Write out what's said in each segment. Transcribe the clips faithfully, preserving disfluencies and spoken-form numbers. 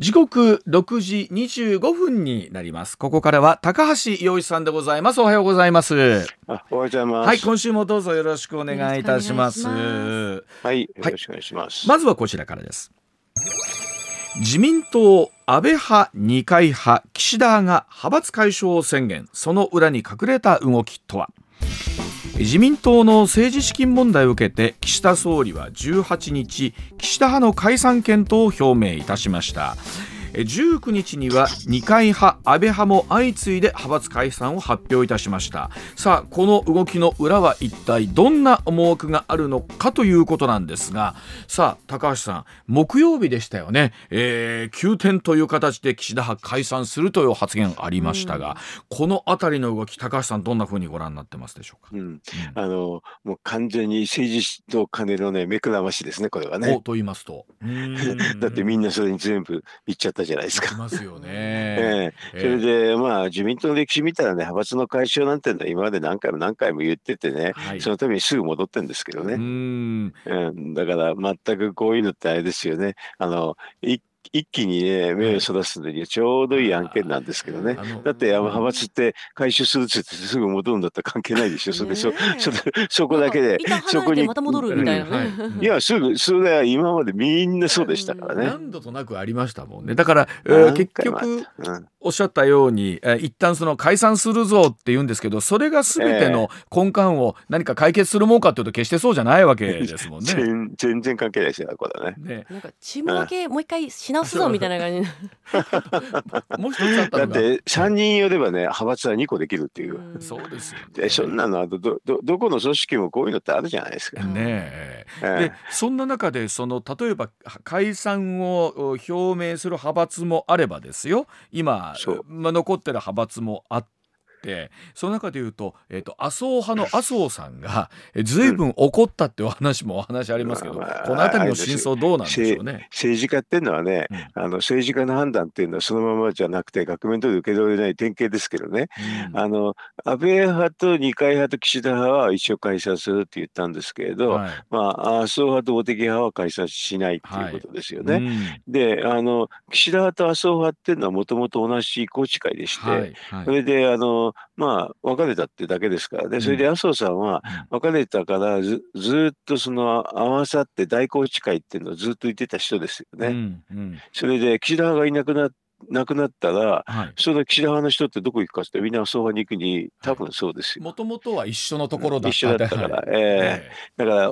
時刻ろくじにじゅうごふんになります。ここからは高橋洋一さんでございます。おはようございます。あ、おはようございます。はい、今週もどうぞよろしくお願いいたします。はい、よろしくお願いします。まずはこちらからです。自民党安倍派、二階派、岸田派が派閥解消を宣言、その裏に隠れた動きとは。自民党の政治資金問題を受けて岸田総理はじゅうはちにち、岸田派の解散検討を表明いたしました。じゅうくにちには二階派、安倍派も相次いで派閥解散を発表いたしました。さあ、この動きの裏は一体どんな思惑があるのかということなんですが、さあ高橋さん、木曜日でしたよね、えー、急転という形で岸田派解散するという発言ありましたが、うん、このあたりの動き、高橋さんどんなふうにご覧になってますでしょうか。うんうん、あのもう完全に政治と金の、ね、目くらましですね、これはね。と言いますとだってみんなそれに全部言っちゃったじゃないですか。ますよね。ええ、それで、えー、まあ自民党の歴史見たらね、派閥の解消なんていうのは今まで何回も何回も言っててね、はい、そのためにすぐ戻ってるんですけどね。うん、うん、だから全くこういうのってあれですよね。あの一一気にね、目をそらすのにちょうどいい案件なんですけどね。だって派閥って回収するって言ってすぐ戻るんだったら関係ないでしょ。それそそそこだけで、そこにまた戻るみたいな、ね。うん、はい、いや、すぐそれは今までみんなそうでしたからね。何度となくありましたもんね。だから、えー、結局おっしゃったように、えー、一旦その解散するぞって言うんですけど、それがすべての根幹を何か解決するもんかっていうと決してそうじゃないわけですもんね。えー、全然関係ないですよ、これね。ね、なんかチーム分けもう一回し直すぞみたいな感じもう一つあったのが、だってさんにん寄ればね、派閥はにこできるっていう。そうですよ、ね、でそんなのあと ど, ど, どこの組織もこういうのってあるじゃないですかね。えー、でそんな中で、その例えば解散を表明する派閥もあればですよ、今、まあ、残ってる派閥もあって、その中でいう と,、えー、と麻生派の麻生さんが随分怒ったってお話もお話ありますけど、うん、まあまあ、このあたりの真相どうなんでしょうね。政治家っていうのはね、うん、あの政治家の判断っていうのはそのままじゃなくて額面通り受け取れない典型ですけどね、うん、あの安倍派と二階派と岸田派は一応解散するって言ったんですけれど、はい、まあ、麻生派と茂木派は解散しないっていうことですよね。はい、うん、であの岸田派と麻生派っていうのはもともと同じ宏池会でして、はいはい、それであのまあ、別れたってだけですからね。それで麻生さんは別れたから ず, ずっとその合わさって大宏池会っていうのをずっと言ってた人ですよね。うんうん、それで岸田派がいなくなってなくなったら、はい、その岸田派の人ってどこ行くかってみんな麻生派に行くに、多分そうですよ。もともとは一緒のところだった、一緒だったから、はい、えー、だから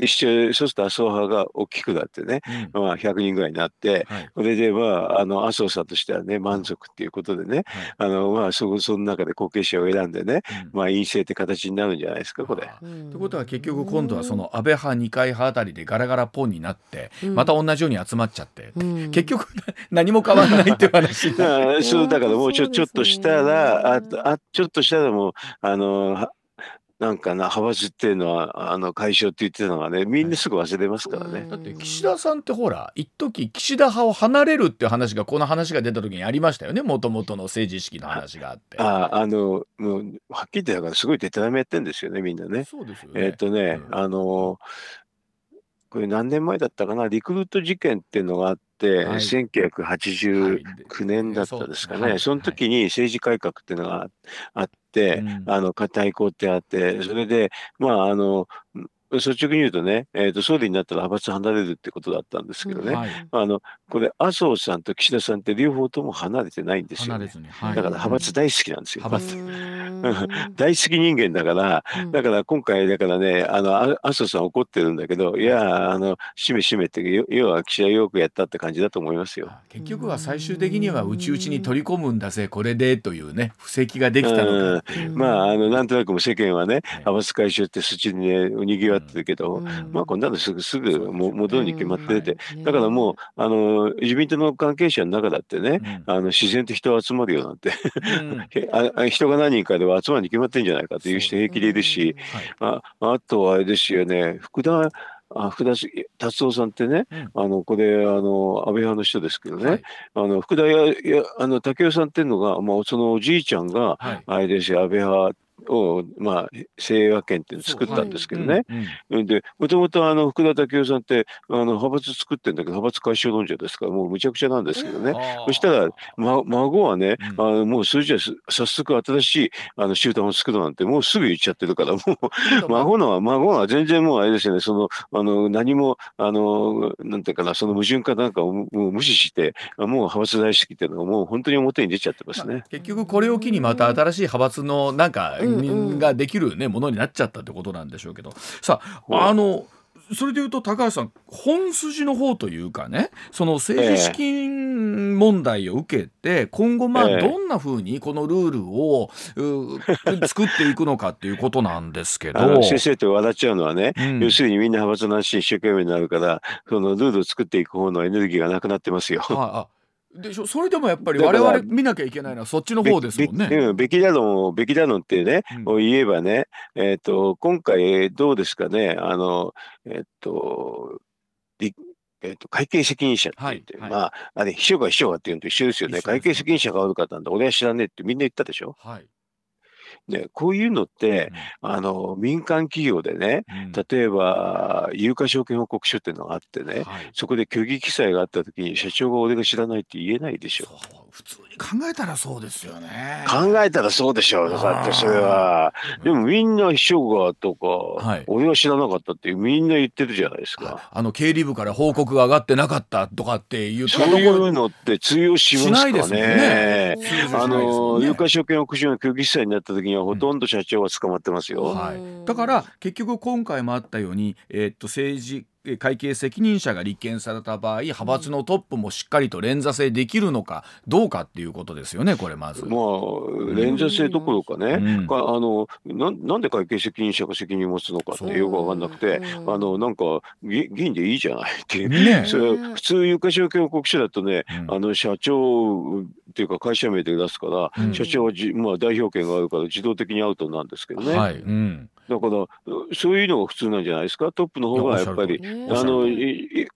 一緒、そうすると麻生派が大きくなってね、うん、まあ、ひゃくにんぐらいになって、はい、それで、まあ、あの麻生さんとしてはね、満足っていうことでね、はい、あのまあ、そ, その中で後継者を選んでね、うん、まあ、院政って形になるんじゃないですか、これ。ということは結局今度はその安倍派、二階派あたりでガラガラポンになって、うん、また同じように集まっちゃって、うん、結局何も変わらないっていう話になってそうだから、もうち ょ, ちょっとしたらああちょっとしたらもうあのなんかな、派閥っていうのはあの解消って言ってたのがね、みんなすぐ忘れますからね。だって岸田さんってほら、一時岸田派を離れるっていう話が、この話が出た時にありましたよね。もともとの政治意識の話があって、ああのもうはっきり言ってだからすごいデタラメやってるんですよね、みんなね。そうですよね。えっとね、うん、あのこれ何年前だったかな、リクルート事件っていうのがあって、はい、せんきゅうひゃくはちじゅうきゅうねんだったですかね、はいはい、その時に政治改革っていうのがあって、はい、あの対抗ってあって、それで、まああの、率直に言うとね、えーと、総理になったら派閥離れるってことだったんですけどね、はい、あのこれ麻生さんと岸田さんって両方とも離れてないんですよね。はい、だから派閥大好きなんですよ。派閥大好き人間だから、うん、だから今回だからね、あの麻生さん怒ってるんだけど、いやあのしめしめって要は岸田よくやったって感じだと思いますよ。結局は最終的にはうちうちに取り込むんだぜこれでというね、布石ができたのか。まああのなんとなくも世間はね、派閥解消って筋にねにぎわだけど、うん、まあこんなのすぐすぐ戻るに決まってて、うん、だからもうあの自民党の関係者の中だってね、うん、あの自然と人が集まるよなんてあ人が何人かでは集まるに決まってんじゃないかという人平気でいるし、うん、はい、あ, あとはあれですよね、福田あ福田達夫さんってね、うん、あのこれあの安倍派の人ですけどね、はい、あの福田ややあの武雄さんっていうのが、まあ、そのおじいちゃんが、はい、あれですよ安倍派を、まあ、清和圏っていうのを作ったんですけどね、もともと福田赳夫さんってあの派閥作ってるんだけど派閥解消論者ですからもうむちゃくちゃなんですけどね、そしたら、ま、孫はね、うん、あのもうそれじゃ早速新しいあの集団を作るなんてもうすぐ言っちゃってるからもう孫のは孫は全然もうあれですよね、そのあの何もあのなんていうかな、その矛盾かなんかをもう無視してもう派閥大好きっていうのがもう本当に表に出ちゃってますね、まあ、結局これを機にまた新しい派閥のなんか、うんができる、ね、ものになっちゃったってことなんでしょうけどさあ、あのそれでいうと高橋さん本筋の方というかね、その政治資金問題を受けて今後まあどんなふうにこのルールを作っていくのかっていうことなんですけど、あの先生と笑っちゃうのはね、うん、要するにみんな派閥の話一生懸命になるからそのルールを作っていく方のエネルギーがなくなってますよ。はあでしょ、それでもやっぱり我々見なきゃいけないのはそっちの方ですもんね。べ、べ、べきだ論、べきだ論ってね、うん、言えばね、えーと、今回どうですかね、あの、えーと、えー、と会計責任者って言って、はいはい、まあ、あれ秘書が秘書がっていうのと一緒ですよね。会計責任者がおる方なんだ俺は知らねえってみんな言ったでしょ。はいね、こういうのって、うん、あの民間企業でね、うん、例えば有価証券報告書っていうのがあってね、はい、そこで虚偽記載があった時に社長が俺が知らないって言えないでしょ。そう普通に考えたらそうですよね。考えたらそうでしょう。だってそれはでもみんな秘書がとか、はい、俺は知らなかったってみんな言ってるじゃないですか。あの経理部から報告が上がってなかったとかっていうそういうのって通用しますかね。しないですね。あの有価証券報告書の虚偽記載になった時にはほとんど社長は捕まってますよ、うんはい、だから結局今回もあったように、えーっと政治会計責任者が立件された場合派閥のトップもしっかりと連座制できるのかどうかっていうことですよね。これまずもう、まあ、連座制どころかね、うん、かあの な, なんで会計責任者が責任を持つのかってよく分かんなくて、あのなんか議員でいいじゃないっていう、ね、それ普通有価証券報告書だとね、うん、あの社長っていうか会社名で出すから、うん、社長はじ、まあ、代表権があるから自動的にアウトなんですけどね、はいうん、だからそういうのが普通なんじゃないですか。トップの方がやっぱりあの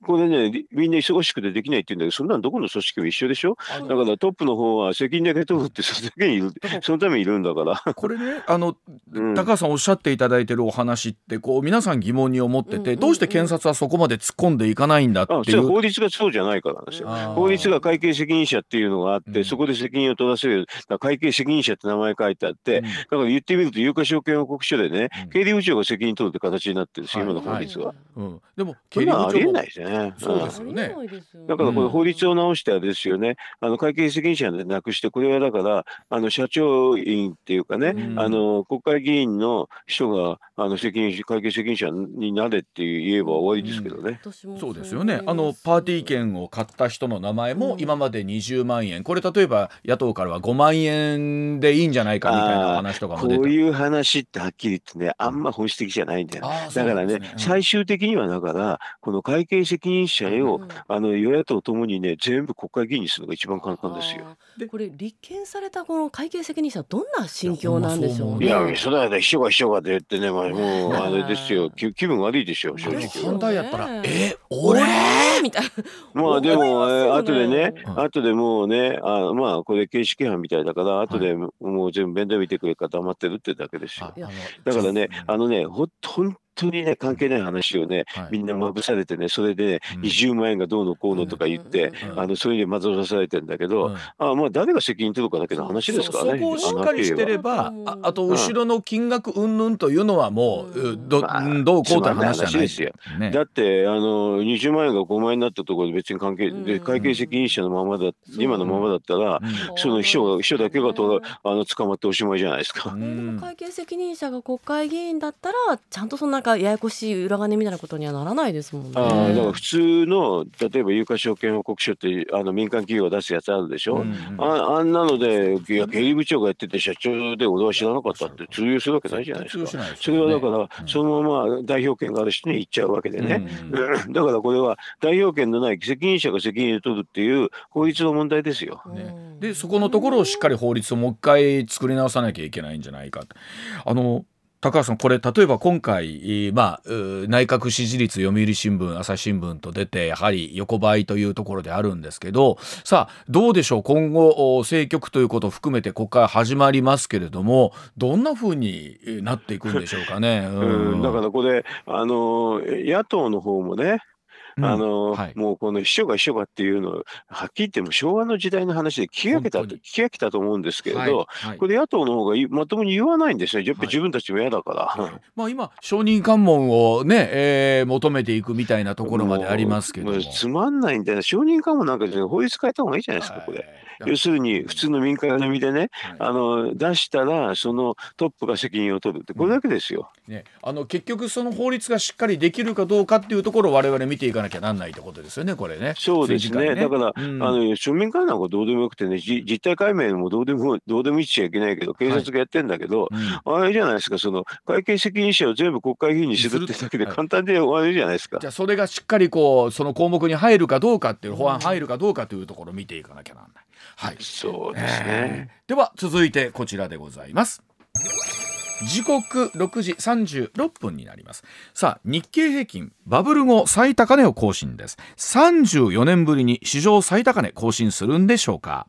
これねみんな忙しくてできないって言うんだけどそんなのどこの組織も一緒でしょ。だからトップの方は責任だけ取るってそれだけにいるそのためにいるんだからこれねあの、うん、高橋さんおっしゃっていただいてるお話ってこう皆さん疑問に思ってて、うんうんうん、どうして検察はそこまで突っ込んでいかないんだっていうあそれは法律がそうじゃないからなんですよ。法律が会計責任者っていうのがあって、うん、そこで責任を取らせる会計責任者って名前書いてあって、うん、だから言ってみると有価証券報告書でね、うん、経理部長が責任取るって形になってるんです、はい、今の法律は、はいうん、でも経理部長もありえないですね。そうですよね。だからこれ法律を直してあれですよね、うん、あの会計責任者でなくしてこれはだからあの社長員っていうかね、うん、あの国会議員の人があの責任会計責任者になれって言えば終わりですけどね、うん、そうですよね。あのパーティー券を買った人の名前も今までにじゅうまんえんこれ例えば野党からはごまんえんでいいんじゃないかみたいな話とかも出てこういう話ってはっきり言ってねあんま本質的じゃないんだよ、うん、だからね、うん、最終的にはだからこの会計責任者を、うん、あの与野党ともにね全部国会議員にするのが一番簡単ですよ。でこれ立件されたこの会計責任者どんな心境なんでしょうね。いやそれはね秘書が秘書がでってね、まあ、もうあれですよ気分悪いでしょ正直。反対やったらえ俺みたいな。まあでも、ね、後でね後でもうねあまあこれ形式違反みたいだから後でもう全部面倒見てくれから黙ってるってだけですよ。だからねあのねほとん本当にね関係ない話をね、はい、みんなまぶされてねそれで、ねうん、にじゅうまんえんがどうのこうのとか言って、うん、あのそういうのまずらされてんだけど、うん、あまあ誰が責任取るかだけの話ですからね。 そ, そこをしっかりしてれば、うん、あ, あと後ろの金額云々というのはもう、うん、ど, まあ、どうこうという話じゃないですよ、ね、だってあのにじゅうまんえんがごまんえんになったところで別に関係、うん、で会計責任者のままだ今のままだったら、うん、その秘書が秘書だけがとあの捕まっておしまいじゃないですか、うん、会計責任者が国会議員だったらちゃんとそんななんかややこしい裏金みたいなことにはならないですもんね。あだから普通の例えば有価証券報告書ってあの民間企業が出すやつあるでしょ、うんうん、あ, あんなのでいや経理部長がやってて社長で俺は知らなかったって通用するわけないじゃないですか。それはだから、うん、そのまま代表権がある人に言っちゃうわけでね、うんうん、だからこれは代表権のない責任者が責任を取るっていう法律の問題ですよ、ね、でそこのところをしっかり法律をもう一回作り直さなきゃいけないんじゃないかと。あの高橋さん、これ例えば今回、まあ、内閣支持率読売新聞朝日新聞と出てやはり横ばいというところであるんですけど、さあどうでしょう、今後政局ということを含めて国会始まりますけれども、どんなふうになっていくんでしょうかね。うんうん、だからこれあの野党の方もね、あのうんはい、もうこの秘書が秘書がっていうのをはっきり言っても昭和の時代の話で聞き飽きたと聞き飽きたと思うんですけれど、はいはい、これ野党の方がまともに言わないんですね。やっぱり自分たちも嫌だから、はいはいまあ、今証人喚問を、ねえー、求めていくみたいなところまでありますけども、もうつまんないんだよね。証人喚問なんか法律変えた方がいいじゃないですかこれ、はい、要するに普通の民間のみでね、はい、あの出したらそのトップが責任を取るってこれだけですよ、うんね、あの結局その法律がしっかりできるかどうかっていうところを我々見ていかなきゃなんないってことですよねこれね。そうです ね, ねだから、うん、あの書面会なんかどうでもよくてね、じ実態解明もどうでもどうでもいいっちゃいけないけど警察がやってんだけど、はいうん、あれじゃないですか、その会計責任者を全部国会議員にするってだけで簡単で終わるじゃないですか。はい、じゃあそれがしっかりこうその項目に入るかどうかっていう法案入るかどうかというところを見ていかなきゃなんない。はいそうですね、えー、では続いてこちらでございます。時刻ろくじさんじゅうろっぷんになります。さあ日経平均バブル後最高値を更新です。さんじゅうよねんぶりに史上最高値更新するんでしょうか。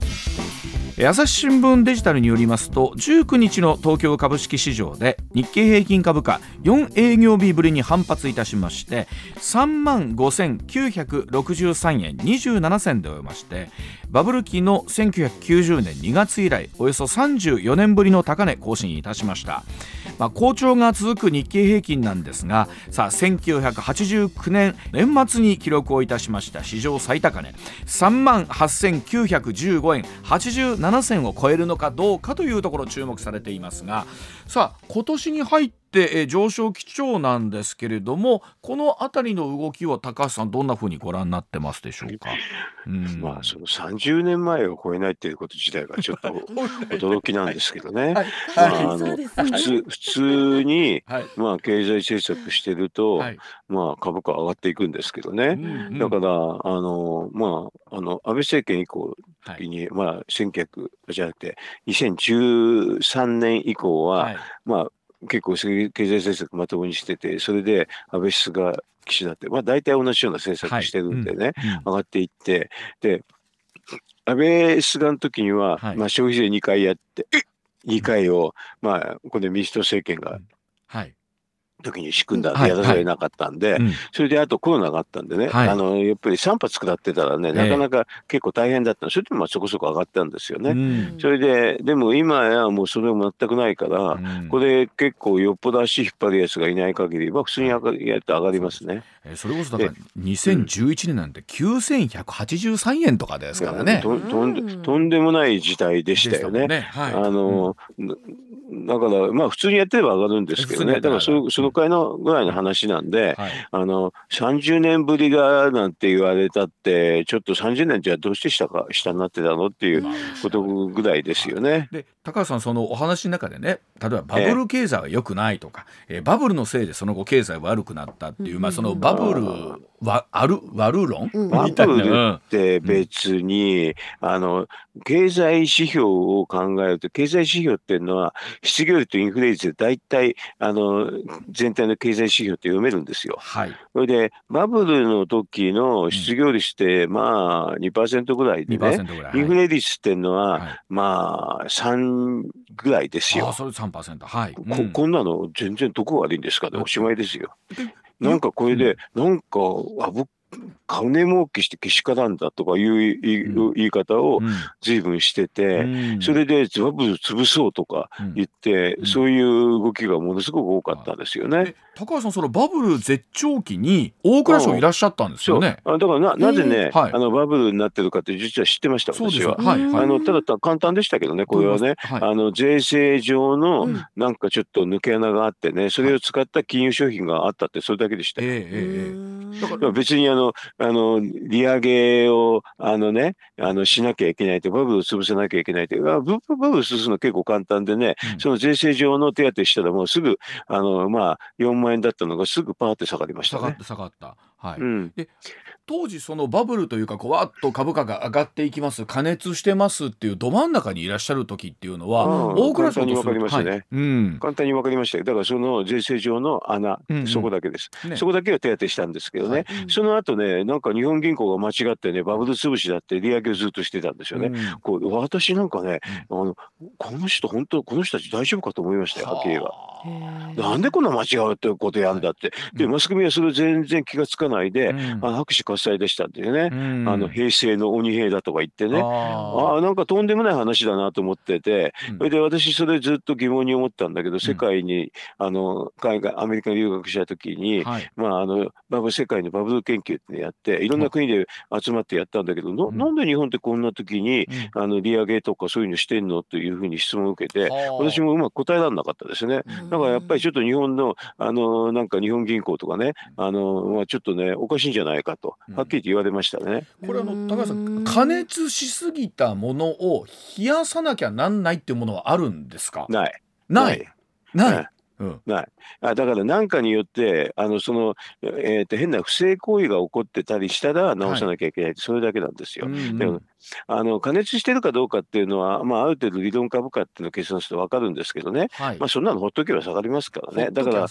朝日新聞デジタルによりますとじゅうくにちの東京株式市場で日経平均株価よんえいぎょうびぶりに反発いたしまして さんまんごせんきゅうひゃくろくじゅうさんえんにじゅうななせんで終えまして、バブル期のせんきゅうひゃくきゅうじゅうねんにがつ以来およそさんじゅうよねんぶりの高値更新いたしました。まあ、好調が続く日経平均なんですが、さあせんきゅうひゃくはちじゅうきゅうねん年末に記録をいたしました史上最高値 さんまんはっせんきゅうひゃくじゅうごえんはちじゅうななせんを超えるのかどうかというところ注目されていますが、さあ今年に入って上昇基調なんですけれども、このあたりの動きを高橋さんどんなふうにご覧になってますでしょうか。うんまあ、そのさんじゅうねんまえを超えないっていうこと自体がちょっと驚きなんですけどね。普通に、はいまあ、経済政策してると、はいまあ、株価上がっていくんですけどね、うんうん、だからあの、まあ、あの安倍政権以降に、はいまあ、せんきゅうひゃくじゃなくてにせんじゅうさんねん以降は、はいまあ結構経済政策まともにしてて、それで安倍菅岸田って、まあ、大体同じような政策してるんでね、はいうんうん、上がっていって、で安倍菅の時には、はいまあ、消費税にかいやってにかいを、うんまあ、これ民主党政権が、うんはい時に仕組んだんでやらされなかったんで、はいはいうん、それであとコロナがあったんでね、はい、あのやっぱりさん発食らってたらね、えー、なかなか結構大変だったの。それでもまあそこそこ上がったんですよね、うん、それででも今はもうそれも全くないから、うん、これ結構よっぽど足引っ張るやつがいない限り、まあ、普通にやると上がりますね。えー、それこそだからにせんじゅういちねんなんてきゅうせんひゃくはちじゅうさんえんとかですからね、うん、と, んとんでもない時代でしたよね。だからまあ普通にやってれば上がるんですけどね。だからその回のぐらいの話なんで、はい、あのさんじゅうねんぶりがなんて言われたってちょっとさんじゅうねんじゃどうして下か下になってたのっていうことぐらいですよね。で高橋さんそのお話の中でね、例えばバブル経済は良くないとか、えーえー、バブルのせいでその後経済悪くなったっていう、まあ、そのバブルはある悪論、うん、バブルって別に、うん、あの経済指標を考えると、経済指標っていうのは失業率とインフレ率で大体あの全体の経済指標って読めるんですよ。はい、それでバブルの時の失業率ってまあ にパーセント ぐらいでね、にパーセント ぐらい、はい、インフレ率っていうのは、はい、まあさんぐらいですよ。あ、それ さんパーセント、はいうん、こ, こんなの全然どこが悪いんですかね、おしまいですよ。なんかこれで、うん、なんかあぶ金儲けしてけしからんだとかいう言い方を随分してて、うん、それでバブル潰そうとか言って、うん、そういう動きがものすごく多かったんですよね。うん、高橋さんそのバブル絶頂期に大蔵省いらっしゃったんですよね。あだから な, なぜね、えーはい、あのバブルになってるかって実は知ってました。私は、はいはい、あのただただ簡単でしたけどね、これはね、はい、あの税制上のなんかちょっと抜け穴があってね、それを使った金融商品があったってそれだけでした。はいえーえー、だから別にあのあの利上げをあの、ね、あのしなきゃいけないと、バブルを潰さなきゃいけないと、バブル潰すの結構簡単でね、うん、その税制上の手当てしたらもうすぐあの、まあ、よんまんえんだったのがすぐパーって下がりましたね。下がった下がったはい、うん、で当時そのバブルというかこうわっと株価が上がっていきます、過熱してますっていうど真ん中にいらっしゃる時っていうのは、うん、大倉さんとすると簡単に分かりましたね、はいうん、簡単に分かりました。だからその税制上の穴、うんうん、そこだけです、ね、そこだけは手当てしたんですけどね、はい、その後ねなんか日本銀行が間違ってねバブル潰しだって利上げをずっとしてたんですよね、うん、こう私なんかねあのこの人本当この人たち大丈夫かと思いましたよ、はっきり言えば。なんでこんな間違うってことやんだって、はい、でマスコミはそれ全然気がつかないで、うん、あの拍手喝采でしたっていうね、うん、あの平成の鬼兵だとか言ってね、ああなんかとんでもない話だなと思ってて、うん、それで私それずっと疑問に思ったんだけど、世界に、うん、あの海外アメリカに留学した時に、はい、まああのバブル世界のバブル研究ってやっていろんな国で集まってやったんだけど、うん、な, なんで日本ってこんな時に、うん、あの利上げとかそういうのしてんのというふうに質問を受けて、私もうまく答えられなかったですね。だからやっぱりちょっと日本のあのなんか日本銀行とかねあの、まあ、ちょっとねおかしいんじゃないかとはっきり言われましたね、うん、これあの高橋さん加熱しすぎたものを冷やさなきゃなんないっていうものはあるんですか？ないないない、ないうん、ないあだから何かによってあのその、えー、と変な不正行為が起こってたりしたら直さなきゃいけない、はい、それだけなんですよ、うんうん、でもあの加熱してるかどうかっていうのは、まあ、ある程度理論株価っていうのを計算すると分かるんですけどね、はいまあ、そんなのほっとけば下がりますからね。だからだ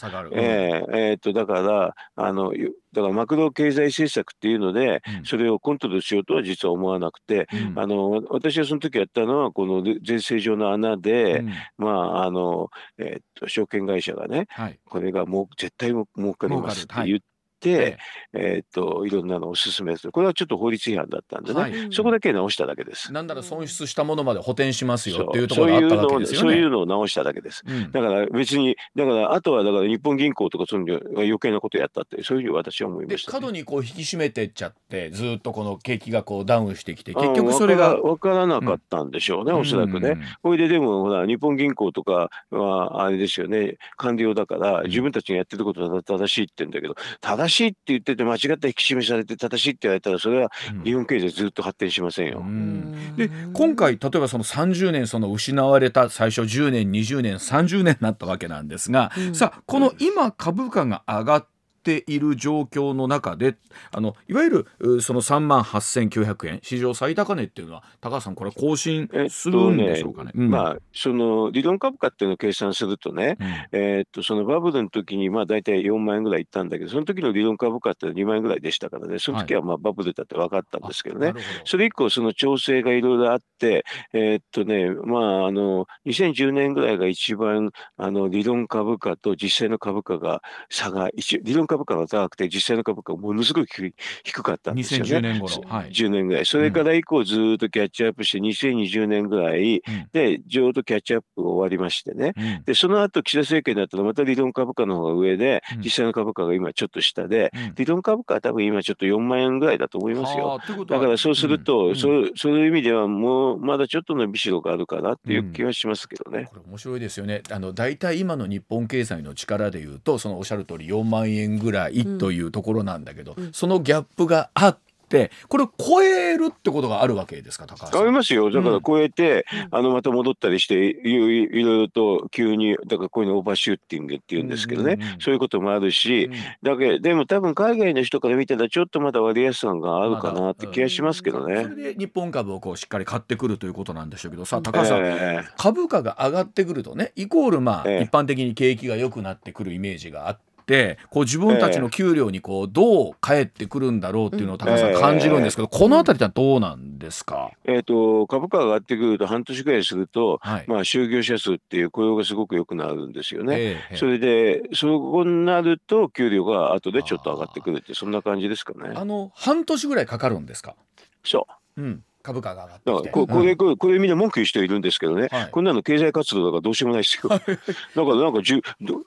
からあのだからマクロ経済政策っていうので、うん、それをコントロールしようとは実は思わなくて、うん、あの私がその時やったのはこの税制上の穴で、うんまああのえー、っと証券会社がね、はい、これがもう絶対も儲かりますって言ってでえー、っといろんなのを進める、これはちょっと法律違反だったんでね、はい、そこだけ直しただけです。なんなら損失したものまで補填しますよっていうところがあったわけですよね。そういうのを直しただけです、うん、だから別にだからあとはだから日本銀行とかそういうの余計なことやったってそういうふうに私は思いました、ね、で過度にこう引き締めてっちゃってずっとこの景気がこうダウンしてきて結局それが分からなかったんでしょうね、うん、おそらくね、うんうんうん、これででもほら日本銀行とかはあれですよね官僚だから自分たちがやってることが正しいって言うんだけど正しい正しいって言ってて間違った引き締めされて正しいって言われたらそれは日本経済ずっと発展しませんよ、うん、で今回例えばそのさんじゅうねんその失われた最初じゅうねんにじゅうねんさんじゅうねんになったわけなんですが、うん、さあこの今株価が上がっている状況の中であのいわゆるその さんまんはっせんきゅうひゃくえん史上最高値っていうのは高橋さんこれ更新するんでしょうかね、えっとねうんまあ、その理論株価っていうのを計算するとね、うんえー、っとそのバブルの時にまあ大体よんまんえんぐらいいったんだけどその時の理論株価ってにまんえんぐらいでしたからねその時はまあバブルだって分かったんですけどね、はい、それ以降その調整がいろいろあって、えー、っとねまあ、あのにせんじゅうねんぐらいが一番あの理論株価と実際の株価が差が一理論株価が高くて実際の株価がものすごく低かったんですよねにせんじゅうねん頃、はい、じゅうねんぐらいそれから以降ずっとキャッチアップしてにせんにじゅうねんぐらいでちょうどキャッチアップ終わりましてね、うん、でその後岸田政権になったらまた理論株価の方が上で、うん、実際の株価が今ちょっと下で、うん、理論株価は多分今ちょっとよんまんえんぐらいだと思いますよ、うん、だからそうすると、うん、そ, そういう意味ではもうまだちょっと伸びしろがあるかなっていう気はしますけどね、うん、これ面白いですよね。あのだいたい今の日本経済の力でいうとそのおっしゃる通りよんまんえんぐらいというところなんだけど、うん、そのギャップがあってこれを超えるってことがあるわけですか高橋さん？ありますよ。だから超えて、うん、あのまた戻ったりしていろいろと急にだからこういうのオーバーシューティングっていうんですけどね、うんうんうん、そういうこともあるし、うん、だけでも多分海外の人から見たらちょっとまだ割安感があるかなって気がしますけどね、まだ、うん、それで日本株をこうしっかり買ってくるということなんでしょうけどさあ高橋さん、えー、株価が上がってくるとねイコールまあ、えー、一般的に景気が良くなってくるイメージがあってでこう自分たちの給料にこうどう返ってくるんだろうっていうのを高橋さん感じるんですけど、えー、このあたりはどうなんですか？えー、と株価が上がってくると半年くらいすると、はいまあ、就業者数っていう雇用がすごく良くなるんですよね、えー、それでそこになると給料が後でちょっと上がってくるってそんな感じですかね。あの半年ぐらいかかるんですか？そう、うん株価が上がってきてこ れ, こ, れこれみんな文句言う人いるんですけどね、はい、こんなの経済活動だからどうしようもないですよ、はい、だからなんかじゅ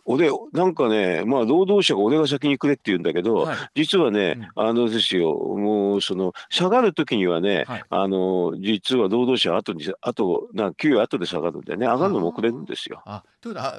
俺なんかね、まあ、労働者が俺が先にくれって言うんだけど、はい、実はね、うん、あのですよもうその下がる時にはね、はい、あの実は労働者は後に後なんか給与後で下がるんでね上がるのも遅れるんですよ。ああ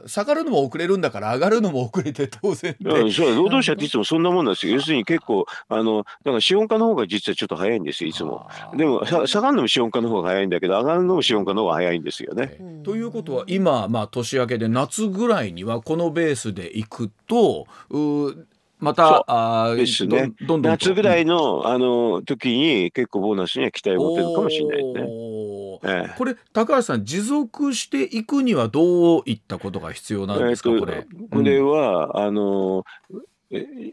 下がるのも遅れるんだから上がるのも遅れて当然で、うん、そう労働者っていつもそんなもんなんですよ。要するに結構あのだから資本家の方が実はちょっと早いんですよいつも。でも下がるのも資本家の方が早いんだけど上がるのも資本家の方が早いんですよね、うん、ということは今、まあ、年明けで夏ぐらいにはこのベースでいくとまたあです、ね、ど, どんどん夏ぐらい の, あの時に結構ボーナスには期待を持てるかもしれないですね。ええ、これ高橋さん持続していくにはどういったことが必要なんですか、えー、これこれは、うん、あの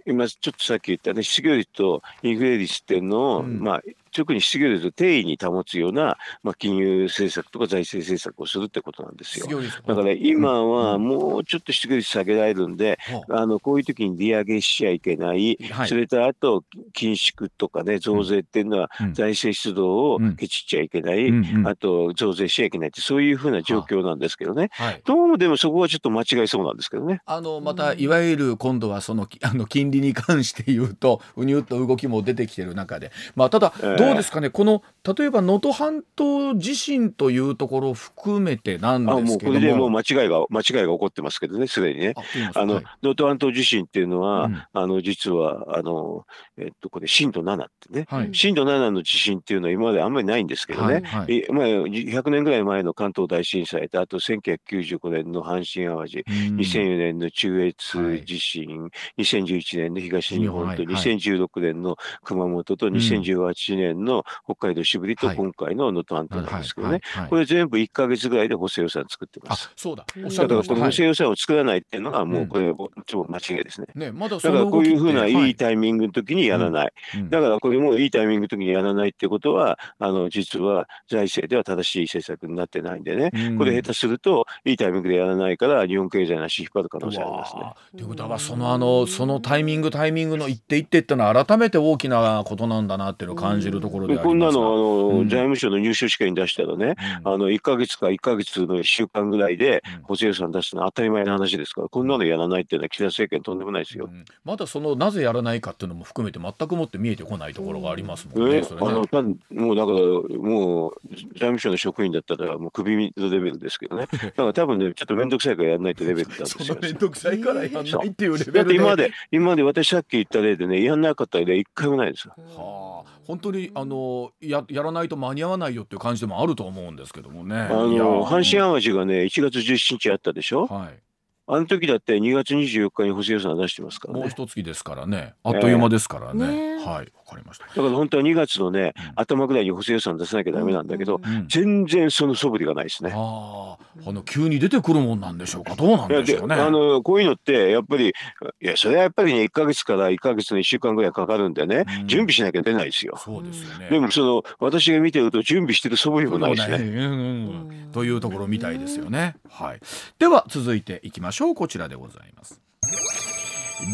今ちょっとさっき言ったね失業率とインフレ率っていうのを、うんまあ、特に失業率を定位に保つような、まあ、金融政策とか財政政策をするってことなんですよ。だから今はもうちょっと失業率下げられるんで、うん、あのこういう時に利上げしちゃいけない、はい、それとあと緊縮とかね増税っていうのは財政出動をけちっちゃいけない、うんうん、あと増税しちゃいけないってそういうふうな状況なんですけどね、はい、どうもでもそこはちょっと間違いそうなんですけどね。あのまたいわゆる今度はそのあの金利に関して言うとうにゅっと動きも出てきてる中で、まあ、ただ、えーどうですかねこの例えば能登半島地震というところを含めてなんですけども、あもうこれでもう間違いが間違いが起こってますけどねすでにねあの能登、はい、半島地震っていうのは、うん、あの実はあの、えっと、これ震度ななってね、はい、震度ななの地震っていうのは今まであんまりないんですけどね、はいはい、えまあ、ひゃくねんぐらい前の関東大震災とあとせんきゅうひゃくきゅうじゅうごねんの阪神淡路、うん、にせんよねんの中越地震、はい、にせんじゅういちねんの東日本と、はいはい、にせんじゅうろくねんの熊本とにせんじゅうはちねんの北海道渋りと今回の能登半島なんですけどね、はいはいはい、これ全部いっかげつぐらいで補正予算作ってます。あ、そうだ。だからこの補正予算を作らないっていうのはもうこれ超間違いですね。ね、まだその動きって、だからこういうふうないいタイミングの時にやらない、はいうん、だからこれもいいタイミングの時にやらないってことはあの実は財政では正しい政策になってないんでね、うん、これ下手するといいタイミングでやらないから日本経済の足引っ張る可能性ありますね。ということはその、あの、そのタイミングタイミングの一手一手ってのは改めて大きなことなんだなっていうのを感じる。こんな の, あの、うん、財務省の入手試験に出したらね、うん、あのいっかげつかいっかげつのいっしゅうかんぐらいで補正予算出すのは当たり前の話ですからこんなのやらないっていうのは岸田政権とんでもないですよ、うん、まだそのなぜやらないかっていうのも含めて全くもって見えてこないところがありますもんね、うん、それねあのもうだからもう財務省の職員だったらもう首のレベルですけどねだから多分ねちょっと面倒くさいからやらないってレベルなんですよ。そんな面倒くさいからやらないっていうレベルでだって今まで今まで私さっき言った例でねやらなかった例いっかいもないですよ、うん、はあ、本当にあの や, やらないと間に合わないよっていう感じでもあると思うんですけどもね。あの阪神淡路がねいちがつじゅうしちにちあったでしょ、はい、あの時だってにがつにじゅうよっかに補正予算出してますからねもう一月ですからねあっという間ですからね、えーね、はい、わかりました。だから本当はにがつのね、うん、頭ぐらいに補正予算出さなきゃダメなんだけど、うん、全然その素振りがないですね、うん、ああの急に出てくるもんなんでしょうかどうなんでしょうね。あのこういうのってやっぱりいやそれはやっぱりねいっかげつからいっかげつのいっしゅうかんぐらいかかるんでね、うん、準備しなきゃ出ないですよ。そうですよね。でもその私が見てると準備してる素振りもないですね、うんうん、というところみたいですよね、はい、では続いていきましょう。こちらでございます。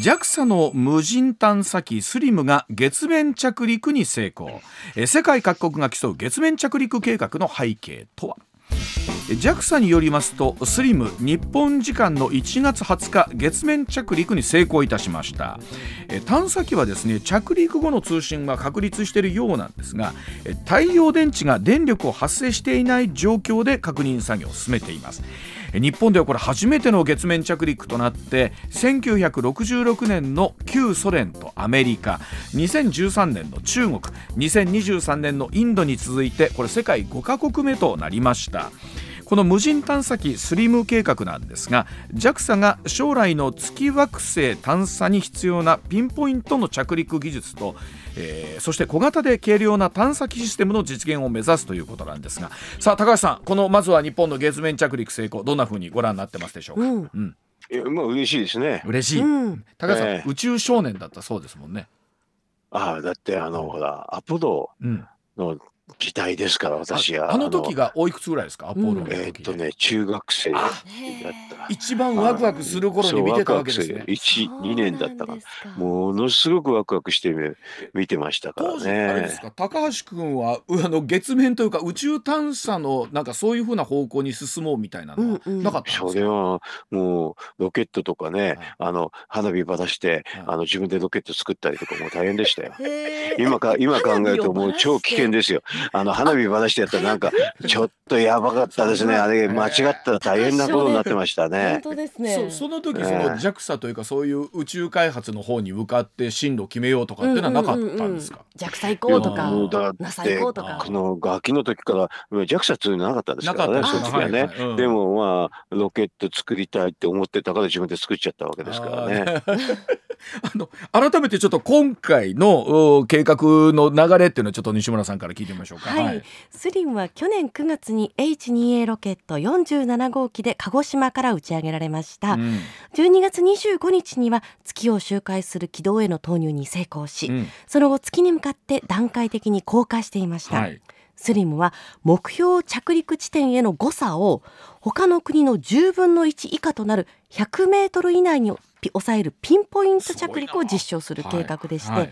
ジャクサ の無人探査機スリムが月面着陸に成功。え世界各国が競う月面着陸計画の背景とは。ジャクサ によりますとスリム日本時間のいちがつはつか月面着陸に成功いたしました。え探査機はですね着陸後の通信は確立しているようなんですが太陽電池が電力を発生していない状況で確認作業を進めています。日本ではこれ初めての月面着陸となってせんきゅうひゃくろくじゅうろくねんの旧ソ連とアメリカにせんじゅうさんねんの中国にせんにじゅうさんねんのインドに続いてこれ世界ごかこくめとなりました。この無人探査機スリム計画なんですが ジャクサ が将来の月惑星探査に必要なピンポイントの着陸技術と、えー、そして小型で軽量な探査機システムの実現を目指すということなんですがさあ高橋さんこのまずは日本の月面着陸成功どんなふうにご覧になってますでしょうか、うんうん、いやまあ嬉しいですね。嬉しい、うん、高橋さん、えー、宇宙少年だったそうですもんね。ああだってあのほらアポロの、うん時代ですから私は あ, あの時がおいくつぐらいですか。アポロの時、うん、えー、っとね中学生だった一番ワクワクする頃に見てたわけですね。いち、にねんだったからものすごくワクワクして見てましたからね。当時あれですか高橋君はあの月面というか宇宙探査のなんかそういう風な方向に進もうみたいなのはなかったんですか、うんうん、それはもうロケットとかね、はい、あの花火ばらして、はい、あの自分でロケット作ったりとかもう大変でしたよ。今か今考えるともう超危険ですよあの花火話でやったらなんかちょっとやばかったですね。あれ間違ったら大変なことになってましたね。本当ですね。 そ, その時その ジャクサ というかそういう宇宙開発の方に向かって進路決めようとかっていうのはなかったんですか？ ジャクサ 行こうとか ナサ 行こうとか、このガキの時から ジャクサ というのはなかったですからね。そうですね、はいはいうん、でもまあロケット作りたいって思ってたから自分で作っちゃったわけですからね。あの改めてちょっと今回の計画の流れっていうのをちょっと西村さんから聞いてみましょうか。はいはい、スリンは去年くがつに エイチツーエー ロケットよんじゅうななごうきで鹿児島から打ち上げられました。うん、じゅうにがつにじゅうごにちには月を周回する軌道への投入に成功し、うん、その後月に向かって段階的に降下していました。はい、スリムは目標着陸地点への誤差を他の国のじゅうぶんのいち以下となるひゃくメートル以内に抑えるピンポイント着陸を実証する計画でして、はいはい、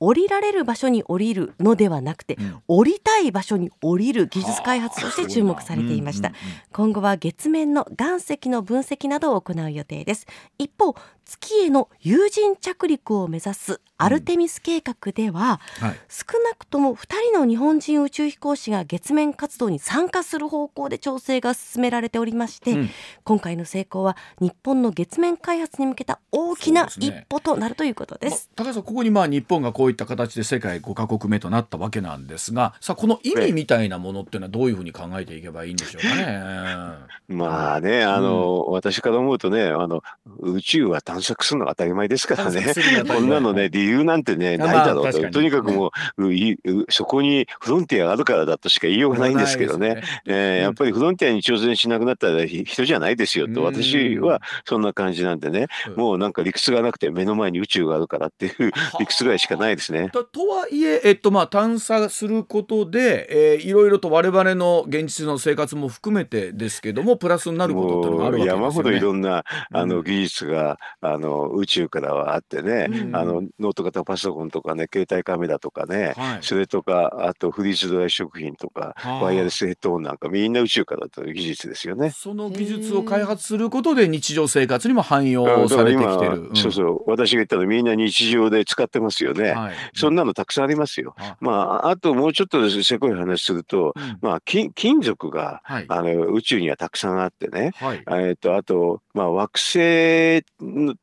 降りられる場所に降りるのではなくて、うん、降りたい場所に降りる技術開発として注目されていました。うんうんうん、今後は月面の岩石の分析などを行う予定です。一方月への有人着陸を目指すアルテミス計画では、うんはい、少なくともふたりの日本人宇宙飛行士が月面活動に参加する方向で調整が進められておりまして、うん、今回の成功は日本の月面開発に向けた大きな一歩となるということです。まあ、高橋さん、ここにまあ日本がこういった形で世界ごかこくめとなったわけなんですが、さあこの意味みたいなものっていうのはどういうふうに考えていけばいいんでしょうかね。まあね、あの、うん、私から思うとね、あの宇宙は探索するのが当たり前ですからね。こんなのね理由なんてねないだろうと、まあ、とにかくもう、ね、そこにフロンティアがあるからだとしか言いようがないんですけどね。ねえーうん、やっぱりフロンティアに挑戦しなくなったら人じゃないですよと、私はそんな感じなんでね。うん、もうなんか理屈がなくて目の前に宇宙があるからっていう理屈ぐらいしかないですね。と, とはいえ、えっとまあ、探査することで、えー、いろいろと我々の現実の生活も含めてですけどもプラスになることってのがあるわけですよね。山ほどいろんなあの技術が、うん、あの宇宙からはあってね、うん、あのノート型パソコンとかね、携帯カメラとかね、はい、それとかあとフリーズドライ食品とかワイヤレスヘッドホンなんかみんな宇宙からという技術ですよね。その技術を開発することで日常生活にも汎用されてきてる。うん、そうそう、私が言ったのみんな日常で使ってますよね。はい、そんなのたくさんありますよ。あ、まあ、あともうちょっとせこい話すると、うんまあ、金, 金属が、はい、あの宇宙にはたくさんあってね、はい、えー、とあと、まあ、惑星っ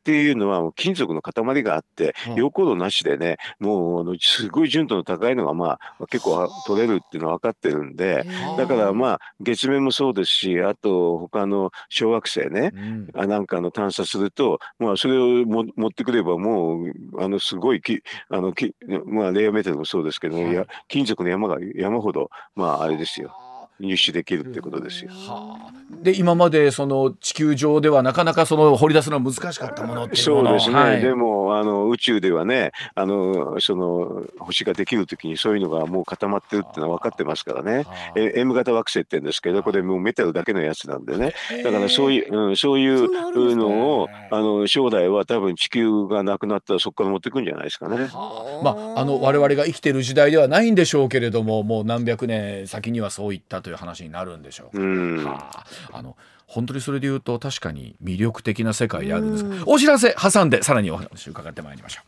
ていうのは金属の塊があって、うん、溶鉱炉なしでねもうすごい純度の高いのが、まあ、結構取れるっていうのは分かってるんで、だから、まあ、月面もそうですし、あと他の小惑星ね、うん、なんかの探査すると、まあ、それをも持ってくればもうあのすごいきあのき、まあ、レイヤーメタルもそうですけど、はい、いや金属の山が山ほど、まあ、あれですよ、入手できるってことですよ。はあ、で今までその地球上ではなかなかその掘り出すのは難しかったものっていうもの、そうですね、はい、でもあの宇宙ではね、あのその星ができるときにそういうのがもう固まってるってのは分かってますからね。え エム 型惑星って言うんですけど、これもうメタルだけのやつなんでね、だからそういう、うん、そういうのをあの将来は多分地球がなくなったらそこから持ってくんじゃないですかね。はあ、まあ、あの我々が生きてる時代ではないんでしょうけれども、もう何百年先にはそういったという話になるんでしょうか。うん、はあ、あの本当にそれで言うと確かに魅力的な世界であるんですが、お知らせ挟んでさらにお話を伺ってまいりましょう。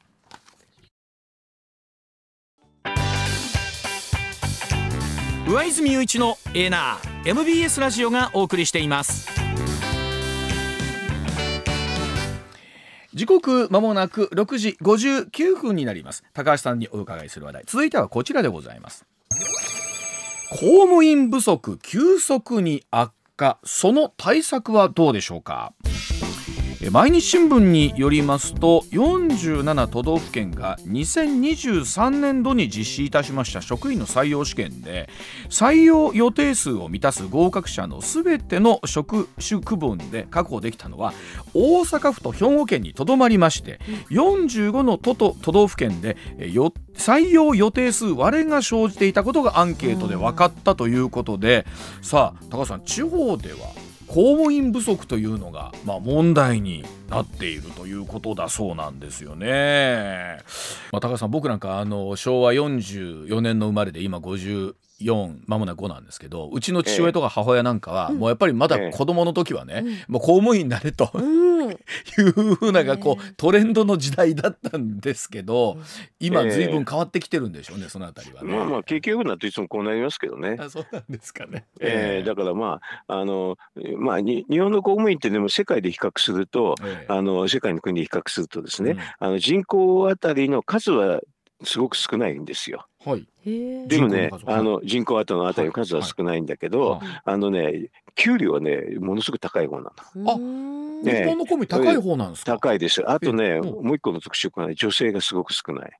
上泉雄一のエナー エムビーエス ラジオがお送りしています。時刻まもなくろくじごじゅうきゅうふんになります。高橋さんにお伺いする話題、続いてはこちらでございます。公務員不足急速に悪化、その対策はどうでしょうか。毎日新聞によりますと、よんじゅうななとどうふけんがにせんにじゅうさんねんどに実施いたしました職員の採用試験で、採用予定数を満たす合格者のすべての職種区分で確保できたのは大阪府と兵庫県にとどまりまして、よんじゅうごのとどうふけんで採用予定数割れが生じていたことがアンケートで分かったということで、さあ高橋さん、地方では公務員不足というのが、まあ、問題になっているということだそうなんですよね。まあ、高橋さん、僕なんかあのしょうわよんじゅうよねんの生まれで今 50, よんまもなくごなんですけど、うちの父親とか母親なんかは、えー、もうやっぱりまだ子供の時はね、えー、もう公務員になれと、うん、いうふうながこうトレンドの時代だったんですけど、今随分変わってきてるんでしょうね、そのあたりはね。まあまあ結局なんていつもこうなりますけどね。あ、そうなんですかね。えーえー、だからまああのまあに日本の公務員ってでも世界で比較すると、えー、あの世界の国で比較するとですね、うん、あの人口あたりの数はすごく少ないんですよ。はい、でもね、あの人口後のあたりの数は少ないんだけど、はいはい、あのね給料はねものすごく高い方なの。あ、ね、日本の公務員高い方なんですか？高いです。あとね、もう一個の特色は、ね、女性がすごく少ない。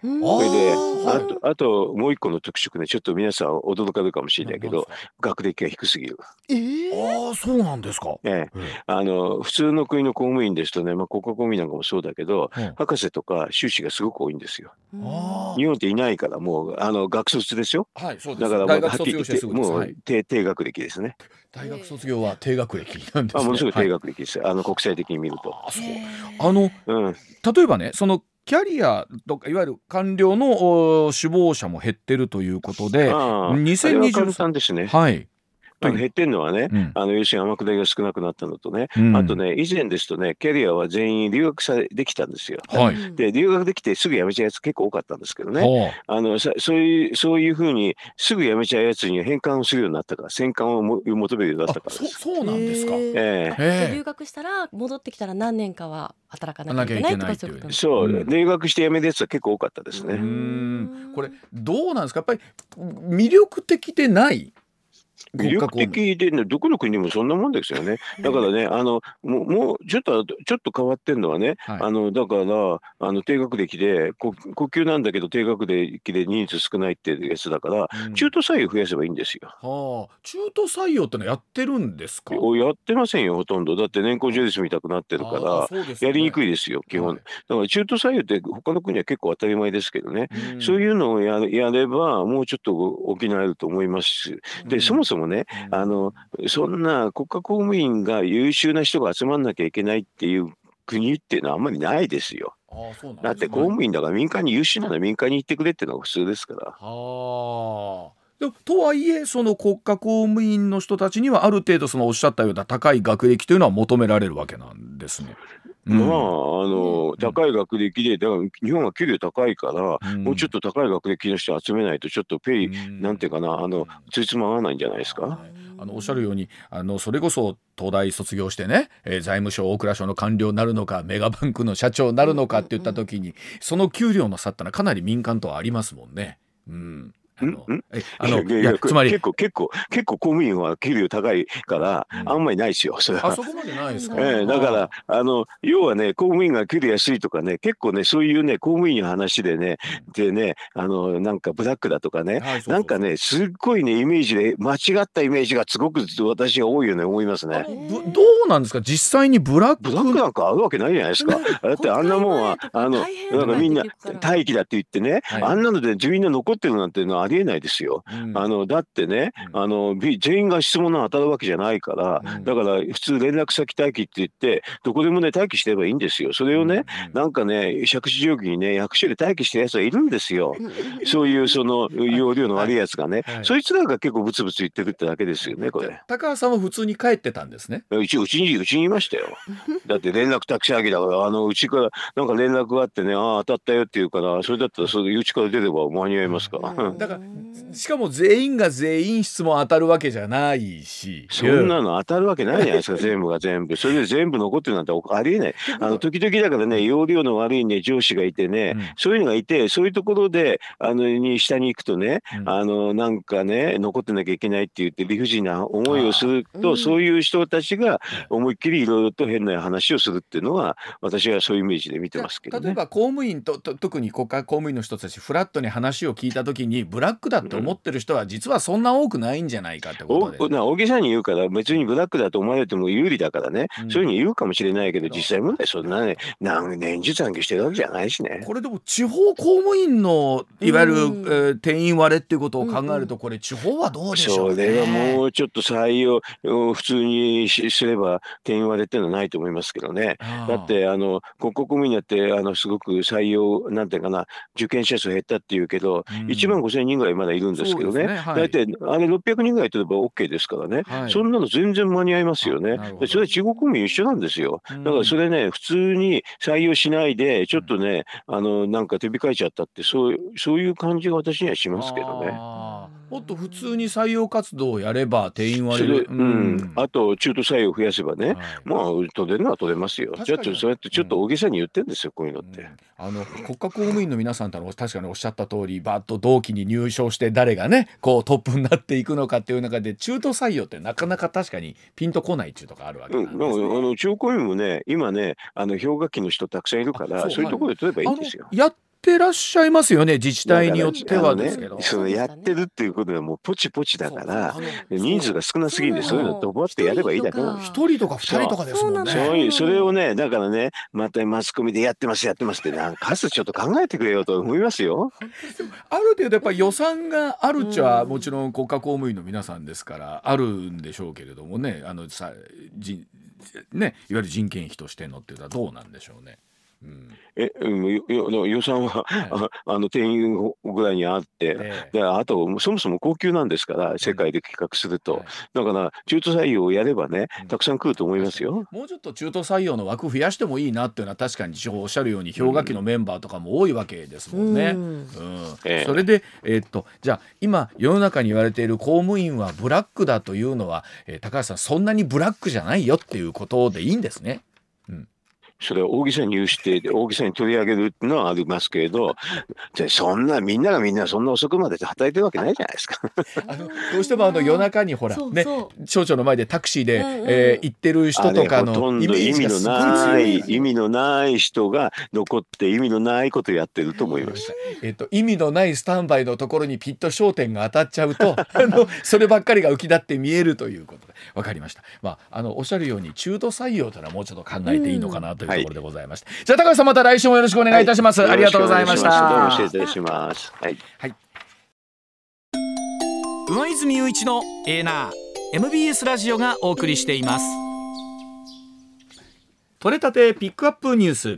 それで あ, とあともう一個の特色ね、ちょっと皆さん驚かれるかもしれないけど、学歴が低すぎる。えー、あ、そうなんですか。ね、うん、あの普通の国の公務員ですとね、まあ、国家公務員なんかもそうだけど、うん、博士とか修士がすごく多いんですよ。うん、日本っていないから、もうあの学卒ですよ。はい、そうです。だからもうはっきり言ってもう低学歴ですね。大学卒業は低学歴なんですね。あ、ものすごい低学歴です、はい、あの国際的に見ると。あ、そう。あの、うん、例えばね、そのキャリアとかいわゆる官僚の死亡者も減ってるということで、にせんにじゅうさんですね。はい。あの減ってるのはね、うん、あの要するに天下りが少なくなったのとね、うん、あとね以前ですとね、キャリアは全員留学さできたんですよ。はい、で留学できてすぐ辞めちゃうやつ結構多かったんですけどね、あのさそういうそういうふうにすぐ辞めちゃうやつに返還をするようになったから、返還をも求めるようになったからです。そ, そうなんですか。えー、留学したら戻ってきたら何年かは働かなきゃいけないとか、そういうこと。そう、留学して辞めるやつは結構多かったですね。うーん、これどうなんですか、やっぱり魅力的でない。魅力的でね、どこの国にもそんなもんですよね。だからね、あのもう、もうちょっとちょっと変わってんのはね、はい、あのだからあの低学歴で呼吸なんだけど低学歴で人数少ないってやつだから、うん、中途採用増やせばいいんですよ。はあ、中途採用ってのやってるんですか？やってませんよ、ほとんど。だって年功序列みたくなってるから、ね、やりにくいですよ基本。はい、だから中途採用って他の国は結構当たり前ですけどね、うん、そういうのを や, やればもうちょっと補えると思いますし、で、うん、そもそもそもね、あのそんな国家公務員が優秀な人が集まんなきゃいけないっていう国っていうのはあんまりないですよ。ああ、そうなんですね。だって公務員だから民間に優秀なら民間に行ってくれっていうのが普通ですから。はあ、でもとはいえその国家公務員の人たちにはある程度そのおっしゃったような高い学歴というのは求められるわけなんですね。うん、まああの、うん、高い学歴でだから日本は給料高いから、うん、もうちょっと高い学歴の人集めないとちょっとペイ、うん、なんていうかな、あのついつま合わないんじゃないですか。はい、あのおっしゃるように、あのそれこそ東大卒業してね、えー、財務省大蔵省の官僚になるのかメガバンクの社長になるのかって言った時に、その給料の差ってのはかなり民間とはありますもんね。うん、つまり結構結構結構公務員は給料高いから、うん、あんまりないですよそれは。あそこまでないですか。えー、だからあの要はね、公務員が給料安いとかね、結構ねそういうね公務員の話でね、でね、あのなんかブラックだとかね、はい、そうそうそう、なんかねすっごいねイメージで間違ったイメージがすごく私は多いよね、思いますね。どうなんですか実際にブラックブラックなんかあるわけないじゃないですか。だってあんなもんはあのなんかみんな大気だって言ってね、はい、あんなので自民の残ってるなんていうのはありえないですよ。うん、あのだってね、あの全員が質問の当たるわけじゃないから、うん、だから普通連絡先待機って言ってどこでもね待機してればいいんですよ。それをね、うん、なんかね借地定規にね役所で待機してるやつはいるんですよ。そういうその容量の悪いやつがね、はいはい、そいつらが結構ブツブツ言ってるってだけですよね。これ高橋さんは普通に帰ってたんですね。うちうちにうちにいましたよ。だって連絡タクシー上げだから、あのうちからなんか連絡があってね、ああ当たったよっていうから、それだったらそれうちから出れば間に合いますから、うん、だからしかも全員が全員質問当たるわけじゃないし、そんなの当たるわけないじゃないですか全部が全部それで全部残ってるなんてありえない。あの時々だからね容量の悪いね上司がいてね、うん、そういうのがいて、そういうところであのに下に行くとね、うん、あのなんかね残ってなきゃいけないって言って理不尽な思いをすると、そういう人たちが思いっきりいろいろと変な話をするっていうのは私はそういうイメージで見てますけどね。例えば公務員と、と特に国家公務員の人たちフラットに話を聞いた時にブラックだって思ってる人は実はそんな多くないんじゃないかってことで、大げさに言うから別にブラックだと思われても有利だからね、うん、そういうふうに言うかもしれないけど、実際問題そんなね何年中残業してるわけじゃないしね。これでも地方公務員のいわゆる、うんえー、定員割れっていうことを考えると、これ地方はどうでしょうね。それはもうちょっと採用を普通にすれば定員割れっていうのはないと思いますけどね。だってあの国家公務員だってあのすごく採用なんていうかな、受験者数減ったっていうけど、いちまんごせんにんろっぴゃくにんぐらいまだいるんですけどね、ね、はい、大体あれろっぴゃくにんぐらい取れば OK ですからね、はい、そんなの全然間に合いますよね。それは中国民一緒なんですよ。だからそれね、普通に採用しないでちょっとね、うん、あのなんか手控えちゃったって、そう、そういう感じが私にはしますけどね。あ、もっと普通に採用活動をやれば定員割れ、うんうん、あと中途採用を増やせばね、はい、まあ取れるのは取れますよ。ちょっとそうやってちょっと大げさに言ってるんですよ、うん、こういうのって、うん、あの国家公務員の皆さんとは確かにおっしゃった通り、バッと同期に入賞して誰がねこうトップになっていくのかっていう中で、中途採用ってなかなか確かにピンとこないっていうところあるわけなんですね、うん、あの中国公務員もね今ね、あの氷河期の人たくさんいるから、そう、そういうところで取ればいいんですよ。やってらっしゃいますよね、自治体によってはですけど、ね、そのやってるっていうことはもうポチポチだから、人数が少なすぎるんで、そういうのドバってやればいいだから、一人とか二人とかですもんね。 そう、そういう、それをね、だからね、またマスコミでやってますやってますって、なんか数ちょっと考えてくれよと思いますよ。ある程度やっぱり予算があるっちゃ、もちろん国家公務員の皆さんですからあるんでしょうけれどもね、あのさ、じ、ね、いわゆる人件費としてのっていうのはどうなんでしょうね。うん、え予算は、はい、ああの定員ぐらいにあって、えー、であとそもそも高級なんですから、世界で比較すると、うん、だから中途採用をやればね、うん、たくさん来ると思いますよ。もうちょっと中途採用の枠増やしてもいいなっていうのは、確かにおっしゃるように氷河期のメンバーとかも多いわけですもんね、うんうん、えー、それで、えー、っとじゃあ今世の中に言われている公務員はブラックだというのは、えー、高橋さん、そんなにブラックじゃないよっていうことでいいんですね。それを大げさに言うして大げさに取り上げるっていうのはありますけれど、そんなみんながみんなそんな遅くまで働いてるわけないじゃないですか。あのどうしてもあの夜中にほらね、省庁の前でタクシーで、うんうん、えー、行ってる人とかのイメージがすごい強い、意味のない人が残って意味のないことやってると思いました。えっと、意味のないスタンバイのところにピッと焦点が当たっちゃうとあのそればっかりが浮き立って見えるということで、分かりました。まあ、あのおっしゃるように中途採用というのはもうちょっと考えていいのかなという、うん、というところでございました。はい、じゃあ高橋さん、また来週もよろしくお願いいたします。はい、ありがとうございました。どうも失礼いたします。はい、はい、上泉雄一のエーナー エムビーエス ラジオがお送りしています。取れたてピックアップニュース、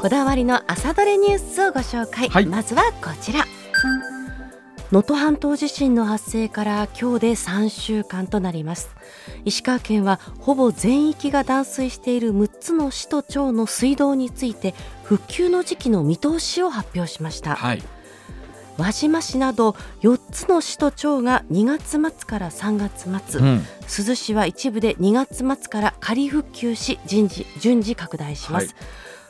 こだわりの朝どれニュースをご紹介、はい、まずはこちら。能登半島地震の発生から今日でさんしゅうかんとなります。石川県はほぼ全域が断水しているむっつの市と町の水道について、復旧の時期の見通しを発表しました、はい、輪島市などよっつの市と町がにがつまつからさんがつ末、うん、珠洲市は一部でにがつまつから仮復旧し、順次、順次拡大します、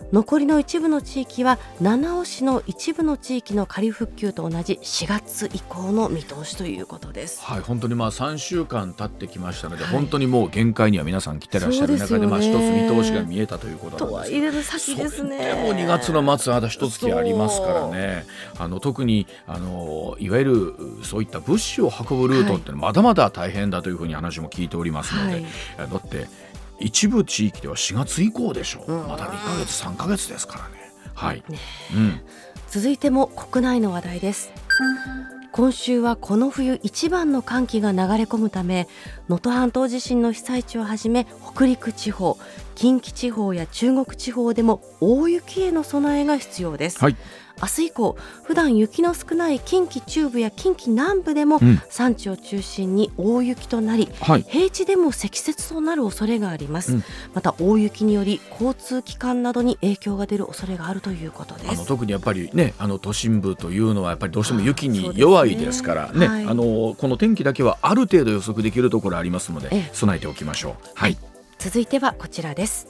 はい、残りの一部の地域は七尾市の一部の地域の仮復旧と同じしがつ以降の見通しということです、はい、本当にまあさんしゅうかん経ってきましたので、はい、本当にもう限界には皆さん来てらっしゃる中で、まあ一つ見通しが見えたということなんですけど、とはいえ先ですね、でもにがつの末まだ一月ありますからね、あの特にあのいわゆるそういった物資を運ぶルートってまだまだ大変だというふうに話も聞いておりますので、はい、だって一部地域ではしがつ以降でしょう、まだにかげつさんかげつですからね、はい、ね、うん、続いても国内の話題です。今週はこの冬一番の寒気が流れ込むため、能登半島地震の被災地をはじめ北陸地方、近畿地方や中国地方でも大雪への備えが必要です、はい、明日以降、普段雪の少ない近畿中部や近畿南部でも山地を中心に大雪となり、うん、はい、平地でも積雪となる恐れがあります、うん、また大雪により交通機関などに影響が出る恐れがあるということです。あの特にやっぱりね、あの都心部というのはやっぱりどうしても雪に弱いですからね、はい、あのこの天気だけはある程度予測できるところありますので、備えておきましょう、はい、続いてはこちらです。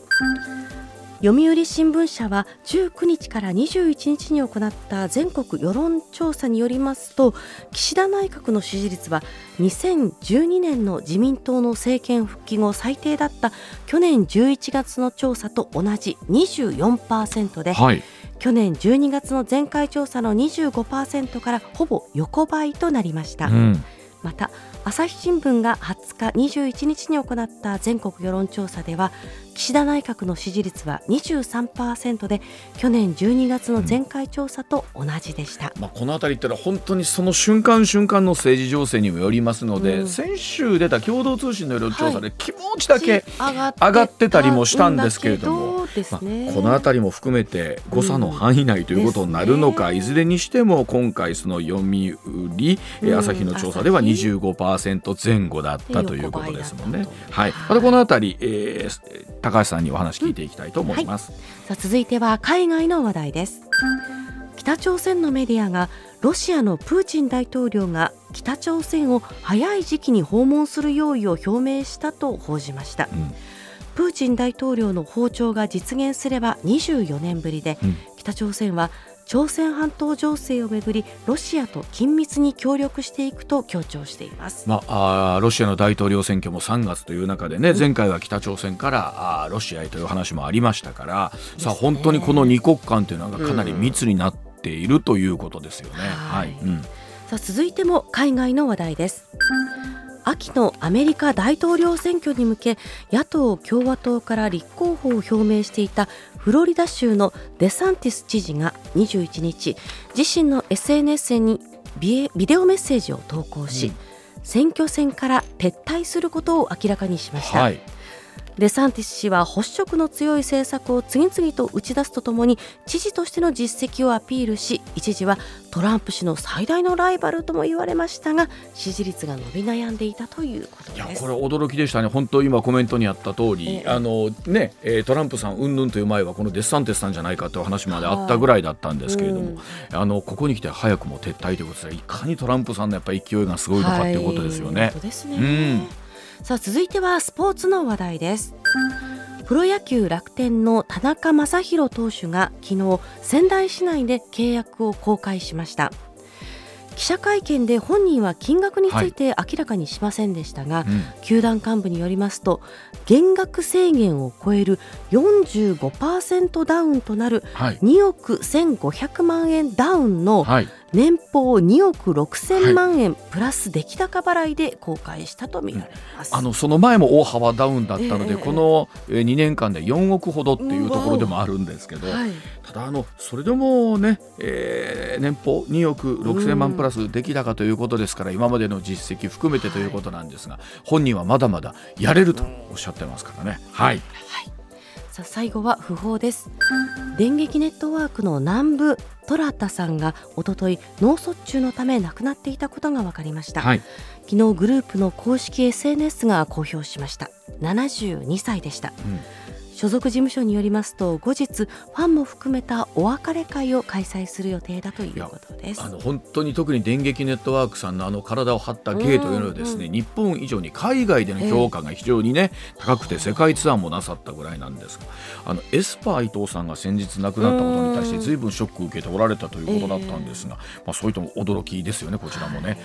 読売新聞社はじゅうくにちからにじゅういちにちに行った全国世論調査によりますと、岸田内閣の支持率はにせんじゅうにねんの自民党の政権復帰後最低だった去年じゅういちがつの調査と同じ にじゅうよんパーセント で、はい、去年じゅうにがつの前回調査の にじゅうごパーセント からほぼ横ばいとなりました、うん、また朝日新聞がはつかにじゅういちにちに行った全国世論調査では、岸田内閣の支持率は にじゅうさんパーセント で、去年じゅうにがつの前回調査と同じでした、うんまあ、このあたりってのは本当にその瞬間瞬間の政治情勢にもよりますので、うん、先週出た共同通信の世論調査で気持ちだけ上がってたりもしたんですけれども、まあ、このあたりも含めて誤差の範囲内ということになるのか、うんね、いずれにしても今回その読売、うん、朝日の調査では にじゅうごパーセントぜん後だったということですもんね。はい、またこのあたり、えー、高橋さんにお話聞いていきたいと思います、うんはい、さあ続いては海外の話題です。北朝鮮のメディアがロシアのプーチン大統領が北朝鮮を早い時期に訪問する用意を表明したと報じました、うんプーチン大統領の訪朝が実現すればにじゅうよねんぶりで、うん、北朝鮮は朝鮮半島情勢をめぐりロシアと緊密に協力していくと強調しています、まあ、あロシアの大統領選挙もさんがつという中でね、前回は北朝鮮からあロシアへという話もありましたから、うん、さあ本当にこのに国間というのがかなり密になっているということですよね、うんはいうん、さあ続いても海外の話題です。秋のアメリカ大統領選挙に向け、野党共和党から立候補を表明していたフロリダ州のデサンティス知事がにじゅういちにち、自身の エスエヌエス にビデオメッセージを投稿し、選挙戦から撤退することを明らかにしました、はい、デサンティス氏は保守色の強い政策を次々と打ち出すとともに、知事としての実績をアピールし、一時はトランプ氏の最大のライバルとも言われましたが、支持率が伸び悩んでいたということです。いやこれ驚きでしたね。本当今コメントにあった通り、えーあのね、トランプさん云々という前はこのデサンティスさんじゃないかという話まであったぐらいだったんですけれども、うん、あのここに来て早くも撤退ということで、いかにトランプさんのやっぱ勢いがすごいのかということですよね、はい、本当ですね、うんさあ続いてはスポーツの話題です。プロ野球楽天の田中将大投手が昨日仙台市内で契約を更改しました。記者会見で本人は金額について明らかにしませんでしたが、はいうん、球団幹部によりますと、減額制限を超える よんじゅうごパーセント ダウンとなるにおくせんごひゃくまんえんダウンの年俸におくろくせんまんえんプラス出来高払いで公開したとみられます、はい、あのその前も大幅ダウンだったので、えー、このにねんかんでよんおくほどっていうところでもあるんですけど、はい、ただあのそれでもね、えー、年俸におくろくせんまんプラス出来高ということですから、今までの実績含めてということなんですが、はい、本人はまだまだやれるとおっしゃってますからね、はいはい、さあ最後は訃報です。電撃ネットワークの南部虎田さんが一昨日脳卒中のため亡くなっていたことが分かりました、はい、昨日グループの公式 エスエヌエス が公表しました。ななじゅうにさいでした、うん所属事務所によりますと、後日ファンも含めたお別れ会を開催する予定だということです。あの本当に特に電撃ネットワークさんのあの体を張った芸というのはですね、うんうん、日本以上に海外での評価が非常にね、えー、高くて世界ツアーもなさったぐらいなんですが、あのエスパー伊藤さんが先日亡くなったことに対して随分ショックを受けておられたということだったんですが、えーまあ、そういうとも驚きですよね、こちらもね、はい